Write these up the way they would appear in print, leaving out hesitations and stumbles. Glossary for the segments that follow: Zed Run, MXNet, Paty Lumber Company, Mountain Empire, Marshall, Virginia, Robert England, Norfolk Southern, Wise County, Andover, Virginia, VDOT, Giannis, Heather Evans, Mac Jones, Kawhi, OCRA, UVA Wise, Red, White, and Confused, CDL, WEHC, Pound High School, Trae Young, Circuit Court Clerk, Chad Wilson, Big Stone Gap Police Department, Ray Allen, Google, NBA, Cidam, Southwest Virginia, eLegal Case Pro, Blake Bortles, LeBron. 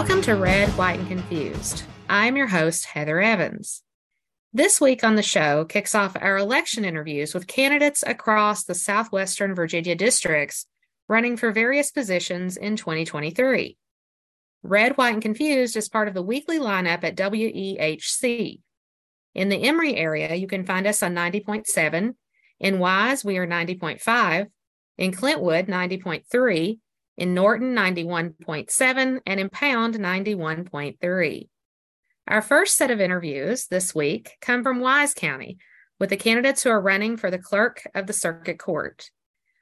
Welcome to Red, White, and Confused. I'm your host, Heather Evans. This week on the show kicks off our election interviews with candidates across the Southwestern Virginia districts running for various positions in 2023. Red, White, and Confused is part of the weekly lineup at WEHC. In the Emory area, you can find us on 90.7. In Wise, we are 90.5. In Clintwood, 90.3. In Norton, 91.7, and in Pound, 91.3. Our first set of interviews this week come from Wise County with the candidates who are running for the clerk of the circuit court.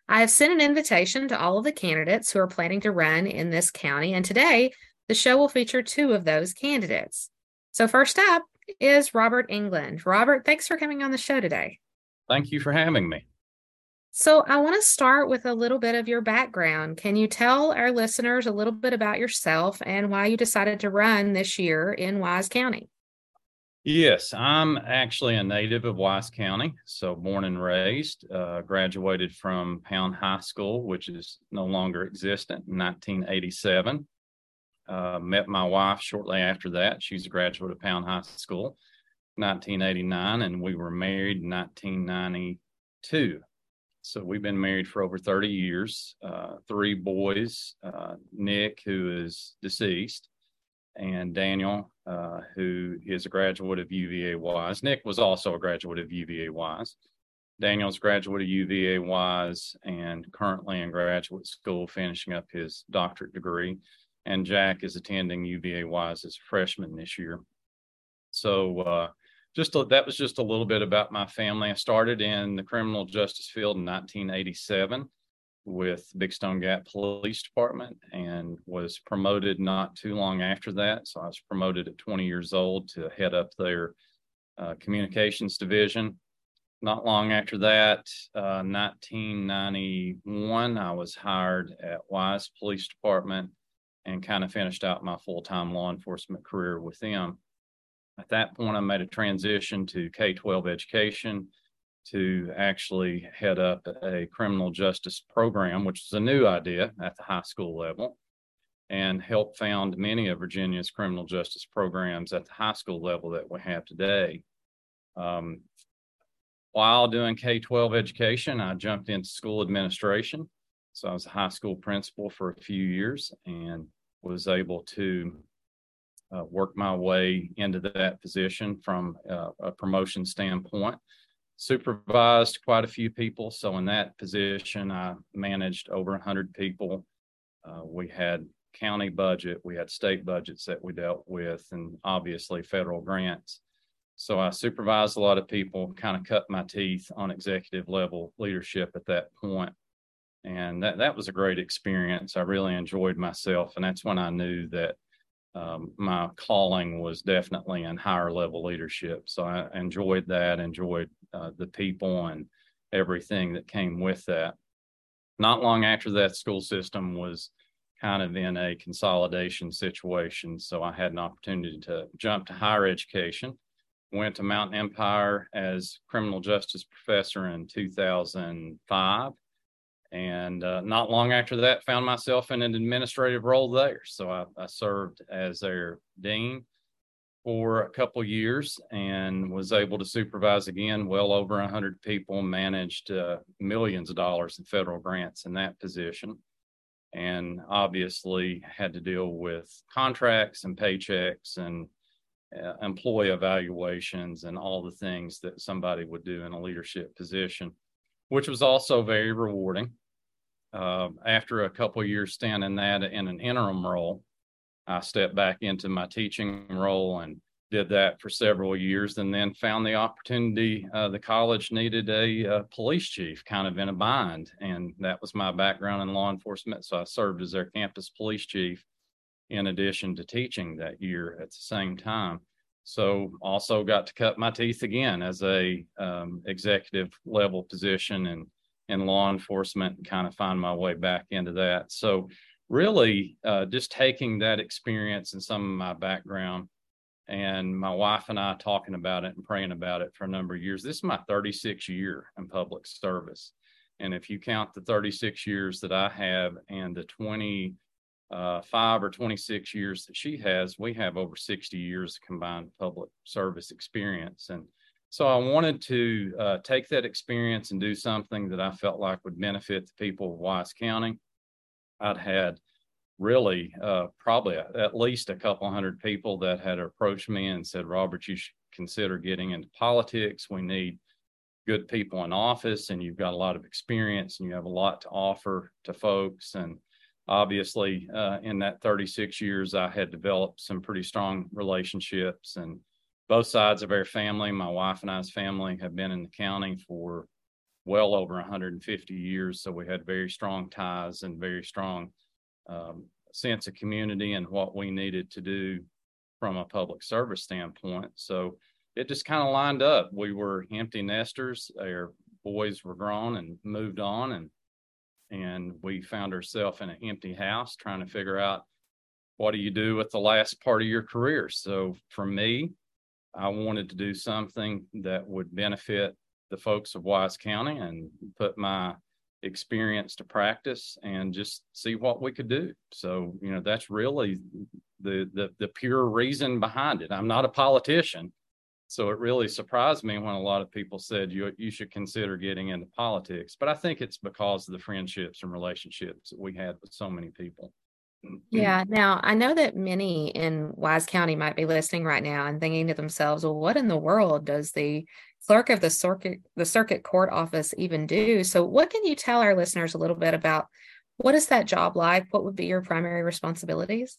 I have sent an invitation to all of the candidates who are planning to run in this county, and today the show will feature two of those candidates. So first up is Robert England. Robert, thanks for coming on the show today. Thank you for having me. So I want to start with a little bit of your background. Can you tell our listeners a little bit about yourself and why you decided to run this year in Wise County? Yes, I'm actually a native of Wise County, so born and raised, graduated from Pound High School, which is no longer existent, in 1987. Met my wife shortly after that. She's a graduate of Pound High School, 1989, and we were married in 1992. So we've been married for over 30 years, three boys, Nick, who is deceased, and Daniel, who is a graduate of UVA Wise. Nick was also a graduate of UVA Wise. Daniel's a graduate of UVA Wise and currently in graduate school finishing up his doctorate degree. And Jack is attending UVA Wise as a freshman this year. So, that was just a little bit about my family. I started in the criminal justice field in 1987 with Big Stone Gap Police Department and was promoted not too long after that. So I was promoted at 20 years old to head up their communications division. Not long after that, 1991, I was hired at Wise Police Department and kind of finished out my full-time law enforcement career with them. At that point, I made a transition to K-12 education to actually head up a criminal justice program, which is a new idea at the high school level, and helped found many of Virginia's criminal justice programs at the high school level that we have today. While doing K-12 education, I jumped into school administration. So I was a high school principal for a few years and was able to worked my way into that position from a promotion standpoint. Supervised quite a few people. So in that position, I managed over 100 people. We had county budget, we had state budgets that we dealt with, and obviously federal grants. So I supervised a lot of people, kind of cut my teeth on executive level leadership at that point. And that was a great experience. I really enjoyed myself. And that's when I knew that my calling was definitely in higher level leadership. So I enjoyed that, the people and everything that came with that. Not long after that, school system was kind of in a consolidation situation. So I had an opportunity to jump to higher education, went to Mountain Empire as criminal justice professor in 2005. And not long after that, found myself in an administrative role there. So I served as their dean for a couple years and was able to supervise again well over 100 people, managed millions of dollars in federal grants in that position, and obviously had to deal with contracts and paychecks and employee evaluations and all the things that somebody would do in a leadership position, which was also very rewarding. After a couple of years stint in that in an interim role, I stepped back into my teaching role and did that for several years, and then found the opportunity. The college needed a police chief kind of in a bind, and that was my background in law enforcement. So I served as their campus police chief in addition to teaching that year at the same time. So also got to cut my teeth again as a executive level position and in law enforcement, and kind of find my way back into that. So really just taking that experience and some of my background, and my wife and I talking about it and praying about it for a number of years. This is my 36th year in public service. And if you count the 36 years that I have and the 20 5 or 26 years that she has, we have over 60 years of combined public service experience. And so I wanted to take that experience and do something that I felt like would benefit the people of Wise County. I'd had really probably at least a couple hundred people that had approached me and said, Robert, you should consider getting into politics. We need good people in office, and you've got a lot of experience, and you have a lot to offer to folks. And obviously, in that 36 years, I had developed some pretty strong relationships, and both sides of our family, my wife and I's family, have been in the county for well over 150 years. So we had very strong ties and very strong sense of community and what we needed to do from a public service standpoint. So it just kind of lined up. We were empty nesters. Our boys were grown and moved on, and we found ourselves in an empty house trying to figure out, what do you do with the last part of your career? So for me, I wanted to do something that would benefit the folks of Wise County and put my experience to practice and just see what we could do. So, you know, that's really the pure reason behind it. I'm not a politician. So it really surprised me when a lot of people said you should consider getting into politics. But I think it's because of the friendships and relationships that we had with so many people. Yeah. Now, I know that many in Wise County might be listening right now and thinking to themselves, well, what in the world does the clerk of the circuit court office even do? So what can you tell our listeners a little bit about what is that job like? What would be your primary responsibilities?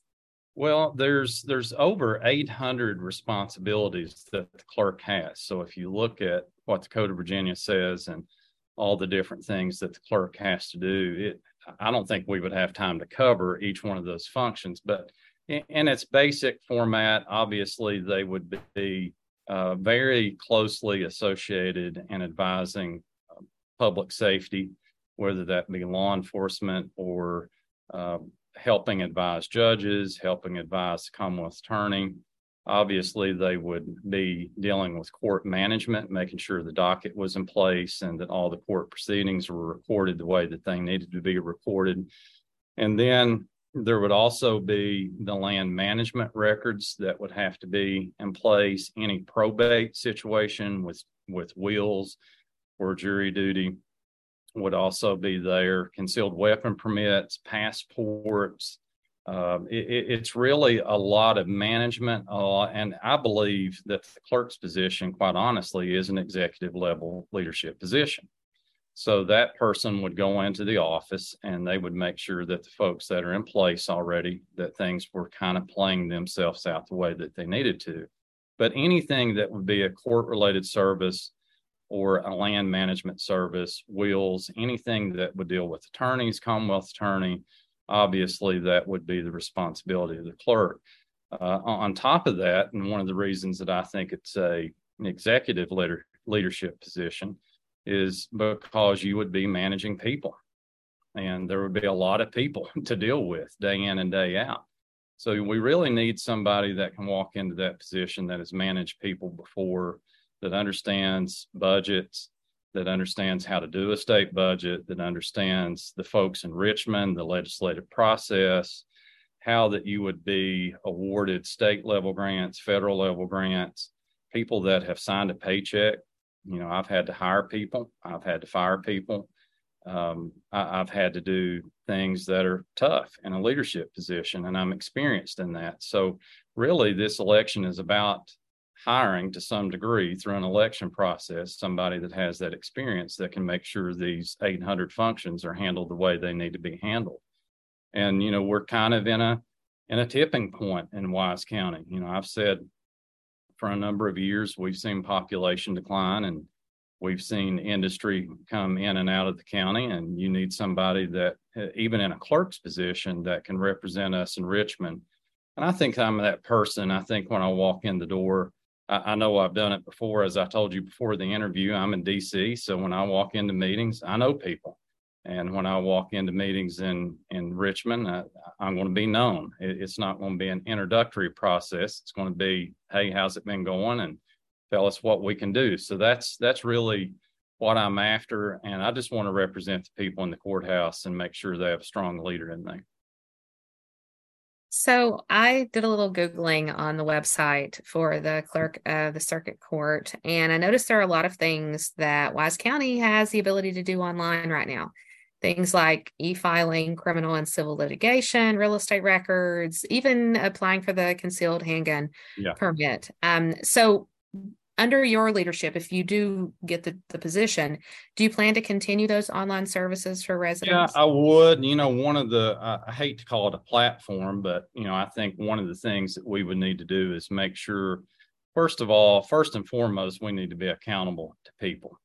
Well, there's over 800 responsibilities that the clerk has. So if you look at what the Code of Virginia says and all the different things that the clerk has to do, I don't think we would have time to cover each one of those functions, but in its basic format, obviously they would be very closely associated in advising public safety, whether that be law enforcement or helping advise judges, helping advise the Commonwealth Attorney. Obviously, they would be dealing with court management, making sure the docket was in place and that all the court proceedings were recorded the way that they needed to be recorded. And then there would also be the land management records that would have to be in place, any probate situation with wills or jury duty would also be there, concealed weapon permits, passports. It's really a lot of management, and I believe that the clerk's position, quite honestly, is an executive level leadership position. So that person would go into the office and they would make sure that the folks that are in place already, that things were kind of playing themselves out the way that they needed to. But anything that would be a court-related service or a land management service, wills, anything that would deal with attorneys, Commonwealth attorney, obviously, that would be the responsibility of the clerk. On top of that, and one of the reasons that I think it's an executive leadership position is because you would be managing people, and there would be a lot of people to deal with day in and day out. So we really need somebody that can walk into that position that has managed people before, that understands budgets, that understands how to do a state budget, that understands the folks in Richmond, the legislative process, how that you would be awarded state level grants, federal level grants, people that have signed a paycheck. You know, I've had to hire people. I've had to fire people. I've had to do things that are tough in a leadership position, and I'm experienced in that. So really this election is about hiring to some degree through an election process, somebody that has that experience that can make sure these 800 functions are handled the way they need to be handled. And, you know, we're kind of in a tipping point in Wise County. You know, I've said for a number of years, we've seen population decline and we've seen industry come in and out of the county. And you need somebody that, even in a clerk's position, that can represent us in Richmond. And I think I'm that person. I think when I walk in the door, I know I've done it before. As I told you before the interview, I'm in DC. So when I walk into meetings, I know people. And when I walk into meetings in Richmond, I'm going to be known. It's not going to be an introductory process. It's going to be, hey, how's it been going? And tell us what we can do. So that's really what I'm after. And I just want to represent the people in the courthouse and make sure they have a strong leader in there. So I did a little Googling on the website for the clerk of the circuit court, and I noticed there are a lot of things that Wise County has the ability to do online right now. Things like e-filing, criminal and civil litigation, real estate records, even applying for the concealed handgun permit. So under your leadership, if you do get the position, do you plan to continue those online services for residents? Yeah, I would. You know, one of the, I hate to call it a platform, but, you know, I think one of the things that we would need to do is make sure, first and foremost, we need to be accountable to people.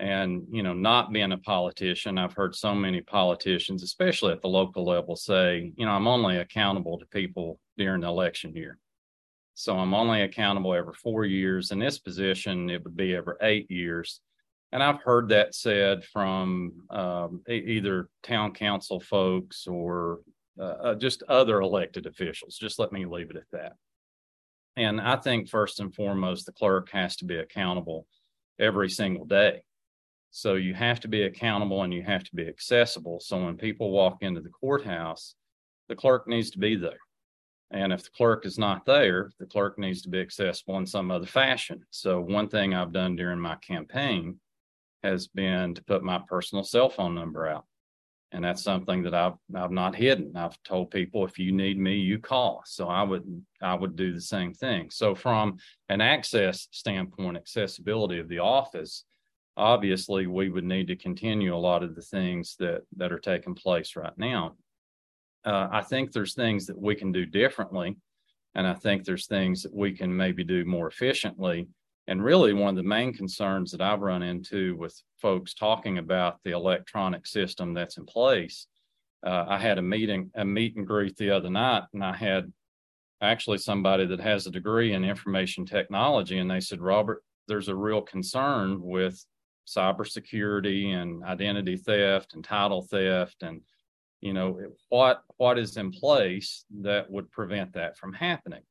And, you know, not being a politician, I've heard so many politicians, especially at the local level, say, you know, I'm only accountable to people during the election year. So I'm only accountable every 4 years. In this position, it would be every 8 years. And I've heard that said from either town council folks or just other elected officials. Just let me leave it at that. And I think first and foremost, the clerk has to be accountable every single day. So you have to be accountable and you have to be accessible. So when people walk into the courthouse, the clerk needs to be there. And if the clerk is not there, the clerk needs to be accessible in some other fashion. So one thing I've done during my campaign has been to put my personal cell phone number out. And that's something that I've not hidden. I've told people, if you need me, you call. So I would do the same thing. So from an access standpoint, accessibility of the office, obviously we would need to continue a lot of the things that are taking place right now. I think there's things that we can do differently, and I think there's things that we can maybe do more efficiently. And really, one of the main concerns that I've run into with folks talking about the electronic system that's in place, I had a meet and greet the other night, and I had actually somebody that has a degree in information technology, and they said, Robert, there's a real concern with cybersecurity and identity theft and title theft and, you know, what is in place that would prevent that from happening.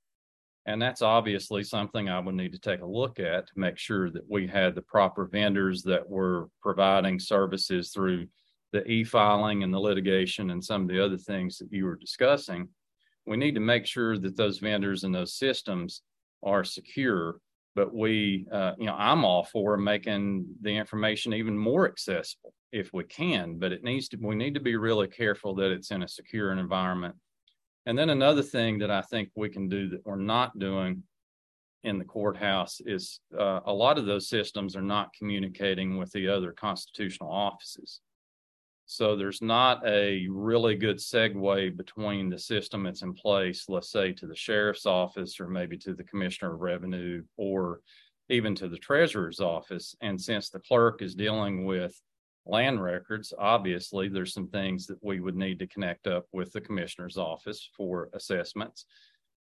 And that's obviously something I would need to take a look at to make sure that we had the proper vendors that were providing services through the e-filing and the litigation and some of the other things that you were discussing. We need to make sure that those vendors and those systems are secure, but I'm all for making the information even more accessible if we can, but we need to be really careful that it's in a secure environment. And then another thing that I think we can do that we're not doing in the courthouse is a lot of those systems are not communicating with the other constitutional offices. So there's not a really good segue between the system that's in place, let's say to the sheriff's office or maybe to the commissioner of revenue or even to the treasurer's office. And since the clerk is dealing with land records, obviously there's some things that we would need to connect up with the commissioner's office for assessments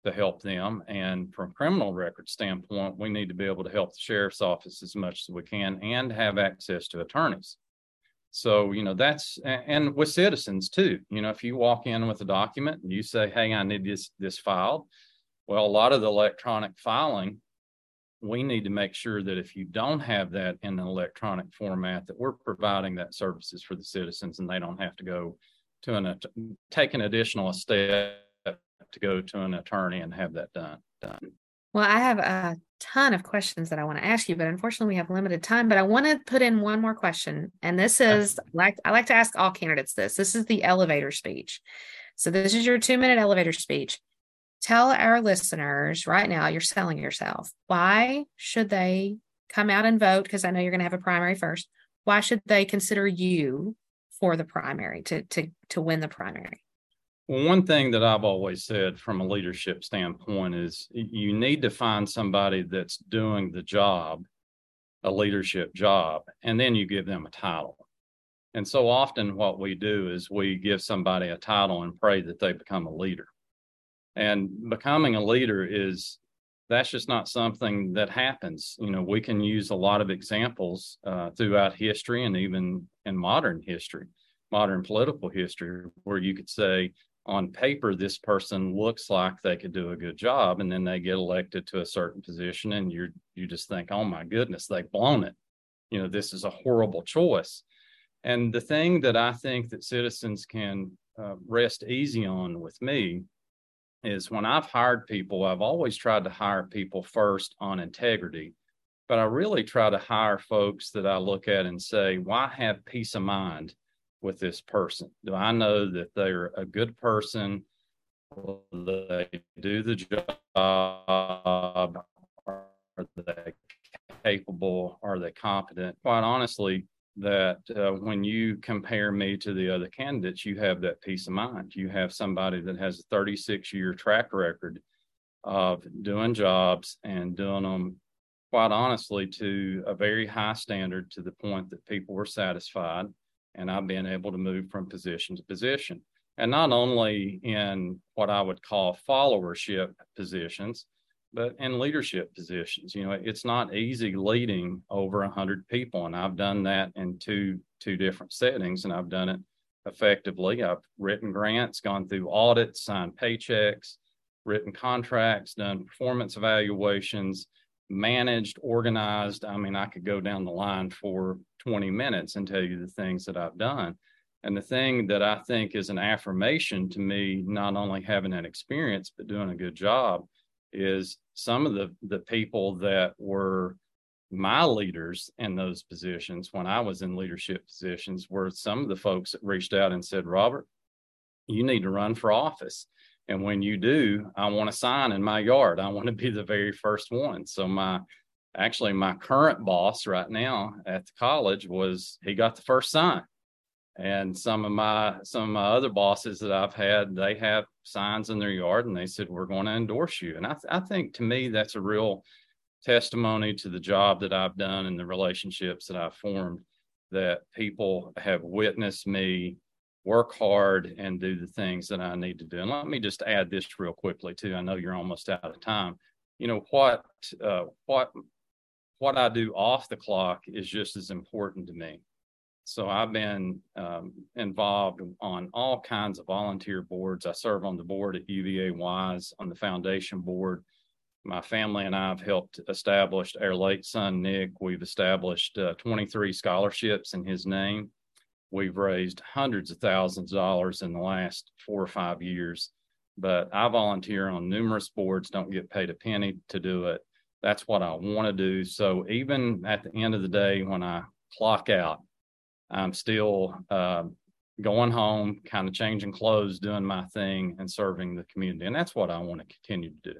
to help them. And from criminal record standpoint, we need to be able to help the sheriff's office as much as we can and have access to attorneys. So, you know, that's, and with citizens too, you know, if you walk in with a document and you say, hey, I need this filed, well, a lot of the electronic filing, we need to make sure that if you don't have that in an electronic format, that we're providing that services for the citizens and they don't have to go to take an additional step to go to an attorney and have that done. Well, I have a ton of questions that I want to ask you, but unfortunately we have limited time, but I want to put in one more question. And this is I like to ask all candidates this. This is the elevator speech. So this is your 2-minute elevator speech. Tell our listeners right now, you're selling yourself. Why should they come out and vote? Because I know you're going to have a primary first. Why should they consider you for the primary to win the primary? Well, one thing that I've always said from a leadership standpoint is you need to find somebody that's doing the job, a leadership job, and then you give them a title. And so often what we do is we give somebody a title and pray that they become a leader. And becoming a leader that's just not something that happens. You know, we can use a lot of examples throughout history and even in modern history, modern political history, where you could say on paper, this person looks like they could do a good job. And then they get elected to a certain position and you just think, oh my goodness, they've blown it. You know, this is a horrible choice. And the thing that I think that citizens can rest easy on with me is when I've hired people, I've always tried to hire people first on integrity, but I really try to hire folks that I look at and say, why have peace of mind with this person? Do I know that they're a good person? Will they do the job? Are they capable? Are they competent? Quite honestly, that when you compare me to the other candidates, you have that peace of mind. You have somebody that has a 36-year track record of doing jobs and doing them, quite honestly, to a very high standard, to the point that people were satisfied, and I've been able to move from position to position. And not only in what I would call followership positions, but in leadership positions. You know, it's not easy leading over 100 people, and I've done that in two different settings, and I've done it effectively. I've written grants, gone through audits, signed paychecks, written contracts, done performance evaluations, managed, organized. I mean, I could go down the line for 20 minutes and tell you the things that I've done. And the thing that I think is an affirmation to me, not only having that experience, but doing a good job, is some of the people that were my leaders in those positions when I was in leadership positions were some of the folks that reached out and said, Robert, you need to run for office. And when you do, I want a sign in my yard. I want to be the very first one. So my current boss right now at the college he got the first sign. And some of my other bosses that I've had, they have signs in their yard, and they said, we're going to endorse you. And I think, to me, that's a real testimony to the job that I've done and the relationships that I've formed, that people have witnessed me work hard and do the things that I need to do. And let me just add this real quickly too. I know you're almost out of time. You know, what I do off the clock is just as important to me. So I've been involved on all kinds of volunteer boards. I serve on the board at UVA Wise, on the foundation board. My family and I have helped establish our late son, Nick. We've established 23 scholarships in his name. We've raised hundreds of thousands of dollars in the last 4 or 5 years. But I volunteer on numerous boards, don't get paid a penny to do it. That's what I want to do. So even at the end of the day, when I clock out, I'm still going home, kind of changing clothes, doing my thing, and serving the community. And that's what I want to continue to do.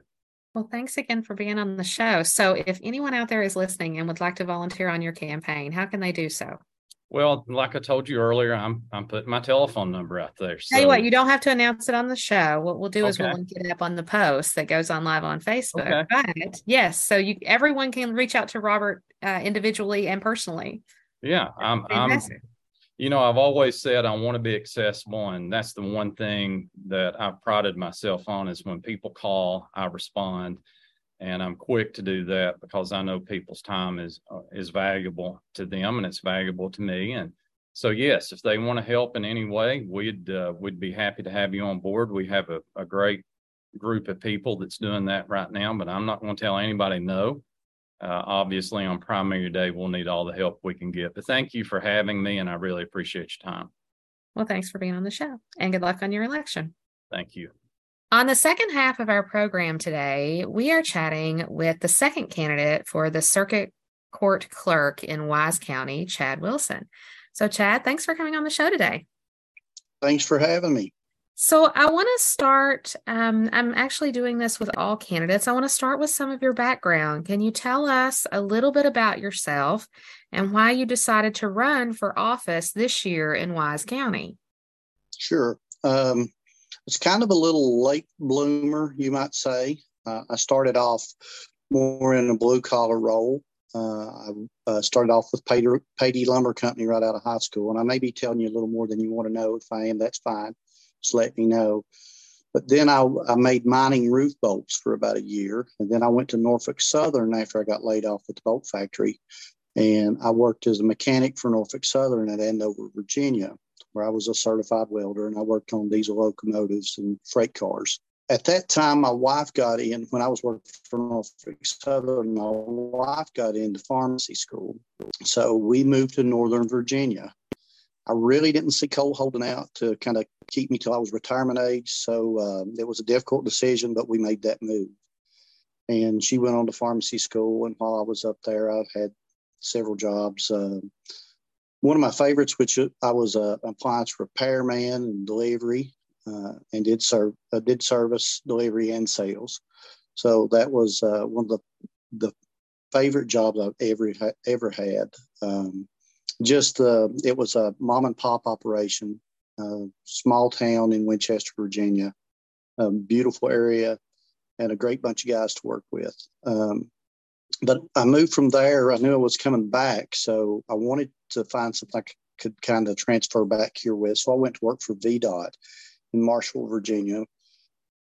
Well, thanks again for being on the show. So if anyone out there is listening and would like to volunteer on your campaign, how can they do so? Well, like I told you earlier, I'm putting my telephone number out there. So. Tell you what, you don't have to announce it on the show. What we'll do is we'll link it up on the post that goes on live on Facebook. Okay. But yes, so everyone can reach out to Robert individually and personally. Yeah, I've always said I want to be accessible, and that's the one thing that I've prided myself on is when people call, I respond, and I'm quick to do that because I know people's time is valuable to them, and it's valuable to me. And so, yes, if they want to help in any way, we'd be happy to have you on board. We have a great group of people that's doing that right now, but I'm not going to tell anybody no. Obviously, on primary day, we'll need all the help we can get. But thank you for having me, and I really appreciate your time. Well, thanks for being on the show, and good luck on your election. Thank you. On the second half of our program today, we are chatting with the second candidate for the Circuit Court Clerk in Wise County, Chad Wilson. So, Chad, thanks for coming on the show today. Thanks for having me. So I want to start, I'm actually doing this with all candidates. I want to start with some of your background. Can you tell us a little bit about yourself and why you decided to run for office this year in Wise County? Sure. It's kind of a little late bloomer, you might say. I started off more in a blue-collar role. I started off with Paty Lumber Company right out of high school, and I may be telling you a little more than you want to know. If I am, that's fine. Just let me know. But then I made mining roof bolts for about a year. And then I went to Norfolk Southern after I got laid off at the bolt factory. And I worked as a mechanic for Norfolk Southern at Andover, Virginia, where I was a certified welder. And I worked on diesel locomotives and freight cars. At that time, my wife got in, when I was working for Norfolk Southern, my wife got into pharmacy school. So we moved to Northern Virginia. I really didn't see coal holding out to kind of keep me till I was retirement age. So it was a difficult decision, but we made that move. And she went on to pharmacy school. And while I was up there, I've had several jobs. One of my favorites, which I was an appliance repairman and delivery, and did service, delivery, and sales. So that was one of the favorite jobs I've ever had. It was a mom and pop operation, small town in Winchester, Virginia, a beautiful area, and a great bunch of guys to work with. But I moved from there. I knew I was coming back, so I wanted to find something I could kind of transfer back here with. So I went to work for VDOT in Marshall, Virginia.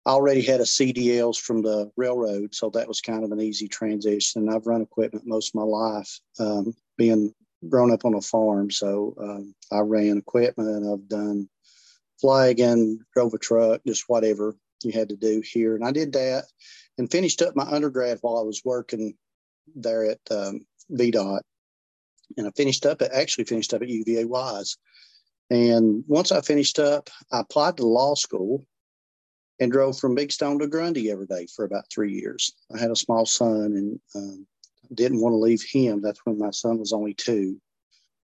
I already had a CDLs from the railroad, so that was kind of an easy transition. I've run equipment most of my life, being grown up on a farm. So I ran equipment. I've done flagging, drove a truck, just whatever you had to do here. And I did that and finished up my undergrad while I was working there at VDOT. And I finished up at UVA Wise. And once I finished up, I applied to law school and drove from Big Stone to Grundy every day for about 3 years. I had a small son and didn't want to leave him. That's when my son was only 2.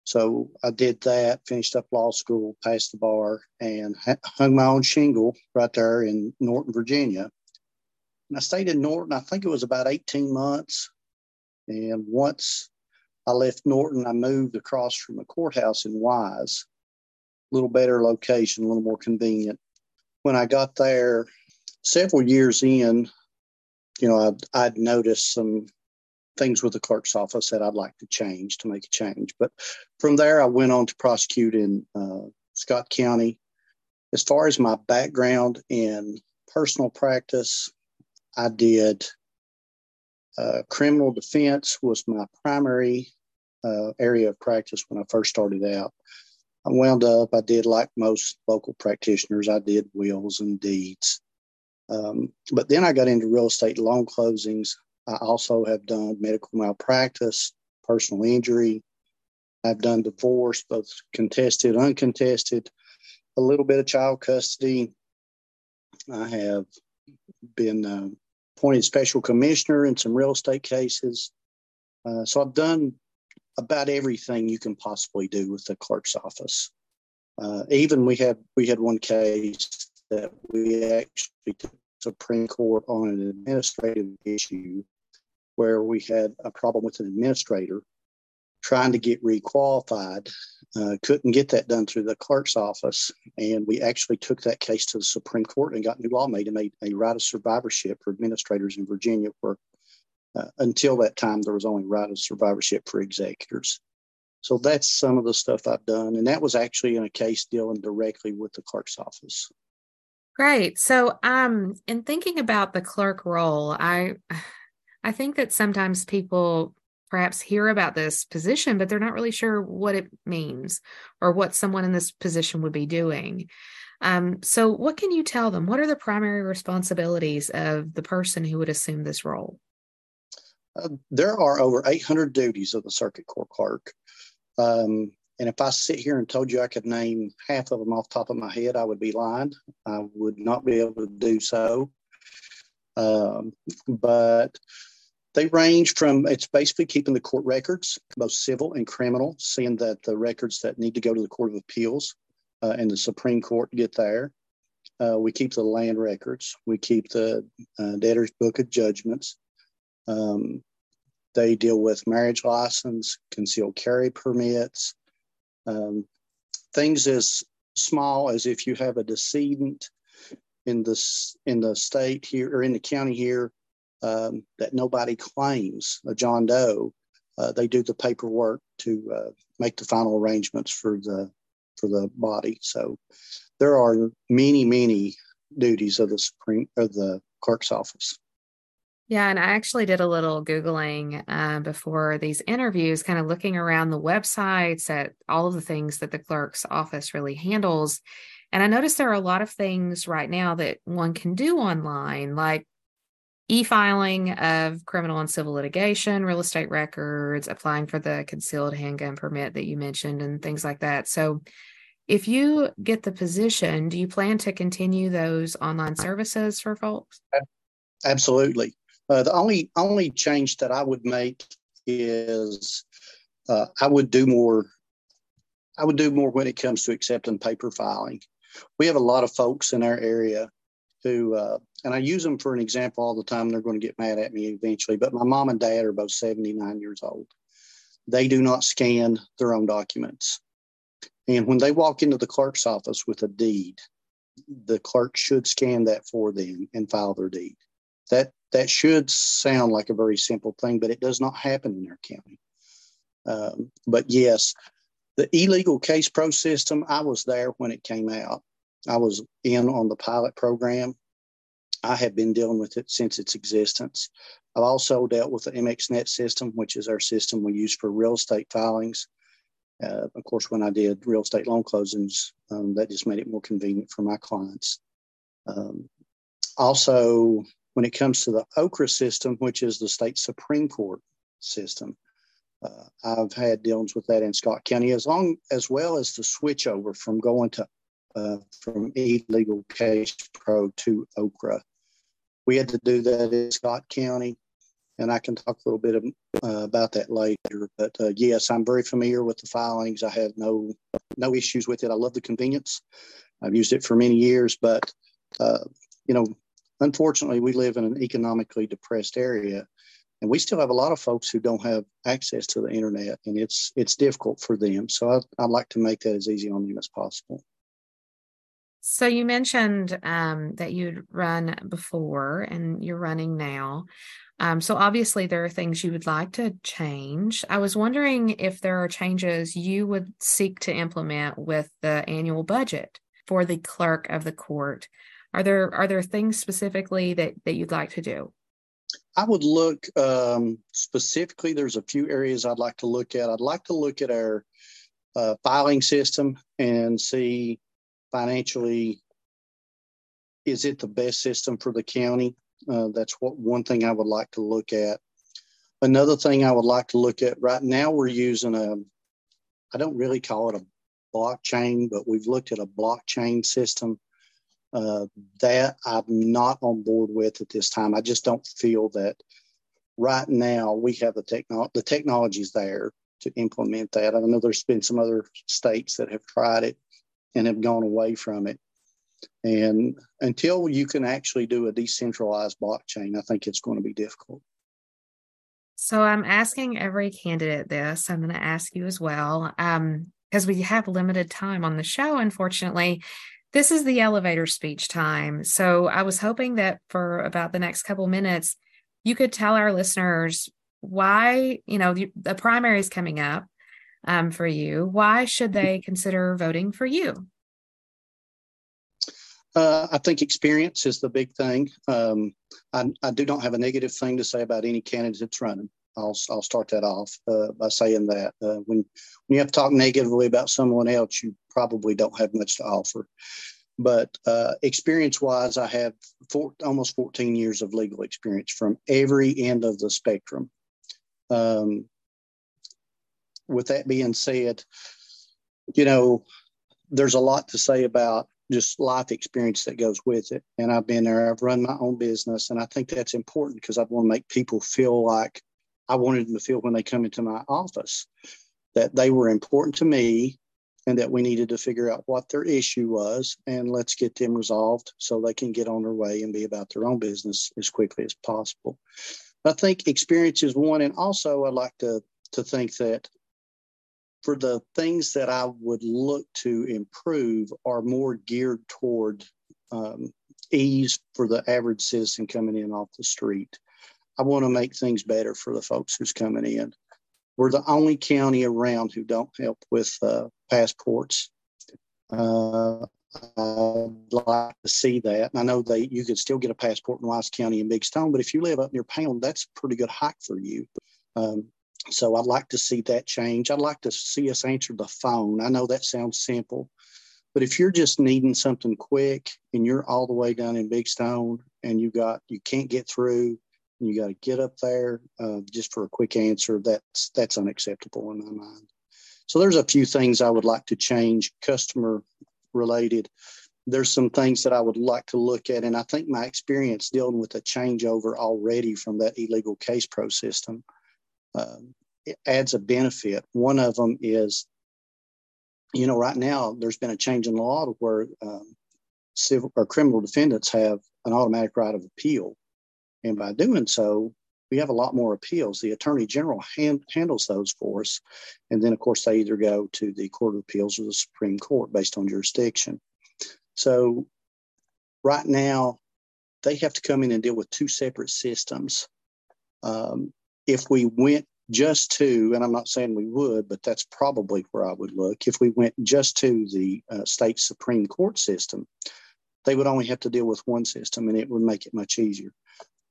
So I did that, finished up law school, passed the bar, and hung my own shingle right there in Norton, Virginia. And I stayed in Norton, I think it was about 18 months. And once I left Norton, I moved across from the courthouse in Wise, a little better location, a little more convenient. When I got there, several years in, I'd noticed some things with the clerk's office that I'd like to change, to make a change. But from there, I went on to prosecute in Scott County. As far as my background in personal practice, I did criminal defense was my primary area of practice when I first started out. I wound up, I did like most local practitioners, I did wills and deeds. But then I got into real estate loan closings. I also have done medical malpractice, personal injury. I've done divorce, both contested, uncontested, a little bit of child custody. I have been appointed special commissioner in some real estate cases. So I've done about everything you can possibly do with the clerk's office. Even we had one case that we actually took Supreme Court on an administrative issue where we had a problem with an administrator trying to get requalified, couldn't get that done through the clerk's office. And we actually took that case to the Supreme Court and got new law made and made a right of survivorship for administrators in Virginia, where until that time, there was only right of survivorship for executors. So that's some of the stuff I've done. And that was actually in a case dealing directly with the clerk's office. Great. So in thinking about the clerk role, I think that sometimes people perhaps hear about this position, but they're not really sure what it means or what someone in this position would be doing. So what can you tell them? What are the primary responsibilities of the person who would assume this role? There are over 800 duties of the circuit court clerk. And if I sit here and told you I could name half of them off the top of my head, I would be lying. I would not be able to do so. But they range from, it's basically keeping the court records, both civil and criminal, seeing that the records that need to go to the Court of Appeals and the Supreme Court get there. We keep the land records. We keep the debtor's book of judgments. They deal with marriage license, concealed carry permits, things as small as if you have a decedent in the state here or in the county here that nobody claims, a John Doe, they do the paperwork to make the final arrangements for the body. So there are many, many duties of the clerk's office. Yeah, and I actually did a little Googling before these interviews, kind of looking around the websites at all of the things that the clerk's office really handles. And I noticed there are a lot of things right now that one can do online, like e-filing of criminal and civil litigation, real estate records, applying for the concealed handgun permit that you mentioned, and things like that. So if you get the position, do you plan to continue those online services for folks? Absolutely. The only change that I would make is I would do more when it comes to accepting paper filing. We have a lot of folks in our area who, and I use them for an example all the time. They're going to get mad at me eventually, but my mom and dad are both 79 years old. They do not scan their own documents. And when they walk into the clerk's office with a deed, the clerk should scan that for them and file their deed. That should sound like a very simple thing, but it does not happen in our county. But yes, the eLegal Case Pro system, I was there when it came out. I was in on the pilot program. I have been dealing with it since its existence. I've also dealt with the MXNet system, which is our system we use for real estate filings. Of course, when I did real estate loan closings, that just made it more convenient for my clients. Also, when it comes to the OCRA system, which is the state Supreme Court system, I've had dealings with that in Scott County, as well as the switch over from going to from eLegal Case Pro to OCRA. We had to do that in Scott County, and I can talk a little bit about that later. But yes, I'm very familiar with the filings. I have no issues with it. I love the convenience. I've used it for many years, but unfortunately, we live in an economically depressed area, and we still have a lot of folks who don't have access to the internet, and it's difficult for them. So I'd like to make that as easy on them as possible. So you mentioned that you'd run before and you're running now. So obviously there are things you would like to change. I was wondering if there are changes you would seek to implement with the annual budget for the clerk of the court. Are there things specifically that you'd like to do? I would look specifically, there's a few areas I'd like to look at. I'd like to look at our filing system and see financially, is it the best system for the county? That's one thing I would like to look at. Another thing I would like to look at, right now we're using I don't really call it a blockchain, but we've looked at a blockchain system that I'm not on board with at this time. I just don't feel that right now we have the technologies there to implement that. I know there's been some other states that have tried it and have gone away from it. And until you can actually do a decentralized blockchain, I think it's going to be difficult. So I'm asking every candidate this. I'm going to ask you as well, because we have limited time on the show, unfortunately. This is the elevator speech time. So I was hoping that for about the next couple minutes, you could tell our listeners why, the primary is coming up. For you, why should they consider voting for you? I think experience is the big thing. I do not have a negative thing to say about any candidates running. I'll start that off by saying that when you have to talk negatively about someone else, you probably don't have much to offer. But experience-wise, I have almost 14 years of legal experience from every end of the spectrum. With that being said, there's a lot to say about just life experience that goes with it. And I've been there, I've run my own business. And I think that's important because I want to make people feel like I wanted them to feel when they come into my office, that they were important to me and that we needed to figure out what their issue was and let's get them resolved so they can get on their way and be about their own business as quickly as possible. I think experience is one. And also I'd like to think that for the things that I would look to improve are more geared toward ease for the average citizen coming in off the street. I want to make things better for the folks who's coming in. We're the only county around who don't help with passports. I'd like to see that. And I know you could still get a passport in Wise County and Big Stone, but if you live up near Pound, that's a pretty good hike for you. So I'd like to see that change. I'd like to see us answer the phone. I know that sounds simple, But if you're just needing something quick and you're all the way down in Big Stone and you can't get through and you got to get up there just for a quick answer, that's unacceptable in my mind. So there's a few things I would like to change, customer related. There's some things that I would like to look at. And I think my experience dealing with a changeover already from that eLegal Case Pro system, it adds a benefit. One of them is, you know, right now there's been a change in law to where civil or criminal defendants have an automatic right of appeal. And by doing so, we have a lot more appeals. The Attorney General handles those for us. And then, of course, they either go to the Court of Appeals or the Supreme Court based on jurisdiction. So right now, they have to come in and deal with two separate systems. If we went just to, and I'm not saying we would, but that's probably where I would look. If we went just to the state Supreme Court system, they would only have to deal with one system, and it would make it much easier.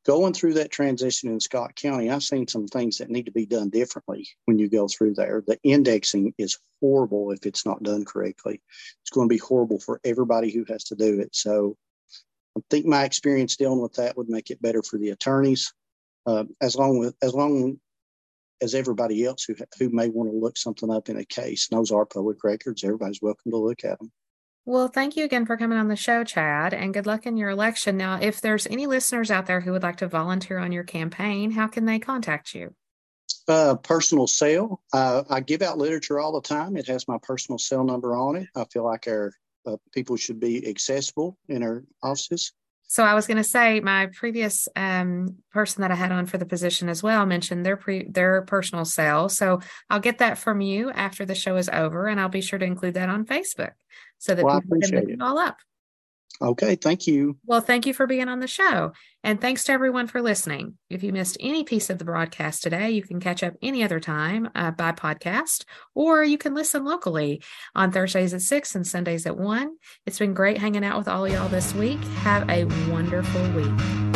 Going through that transition in Scott County, I've seen some things that need to be done differently when you go through there. The indexing is horrible if it's not done correctly. It's going to be horrible for everybody who has to do it. So I think my experience dealing with that would make it better for the attorneys, as long as everybody else who may want to look something up in a case knows our public records. Everybody's welcome to look at them. Well, thank you again for coming on the show, Chad, and good luck in your election. Now, if there's any listeners out there who would like to volunteer on your campaign, how can they contact you? Personal cell. I give out literature all the time. It has my personal cell number on it. I feel like our people should be accessible in our offices. So I was going to say my previous person that I had on for the position as well mentioned their personal cell. So I'll get that from you after the show is over, and I'll be sure to include that on Facebook so that people can look it all up. Okay, thank you. Well, thank you for being on the show, and thanks to everyone for listening. If you missed any piece of the broadcast today, you can catch up any other time by podcast, or you can listen locally on Thursdays at 6 and Sundays at 1. It's been great hanging out with all y'all this week. Have a wonderful week.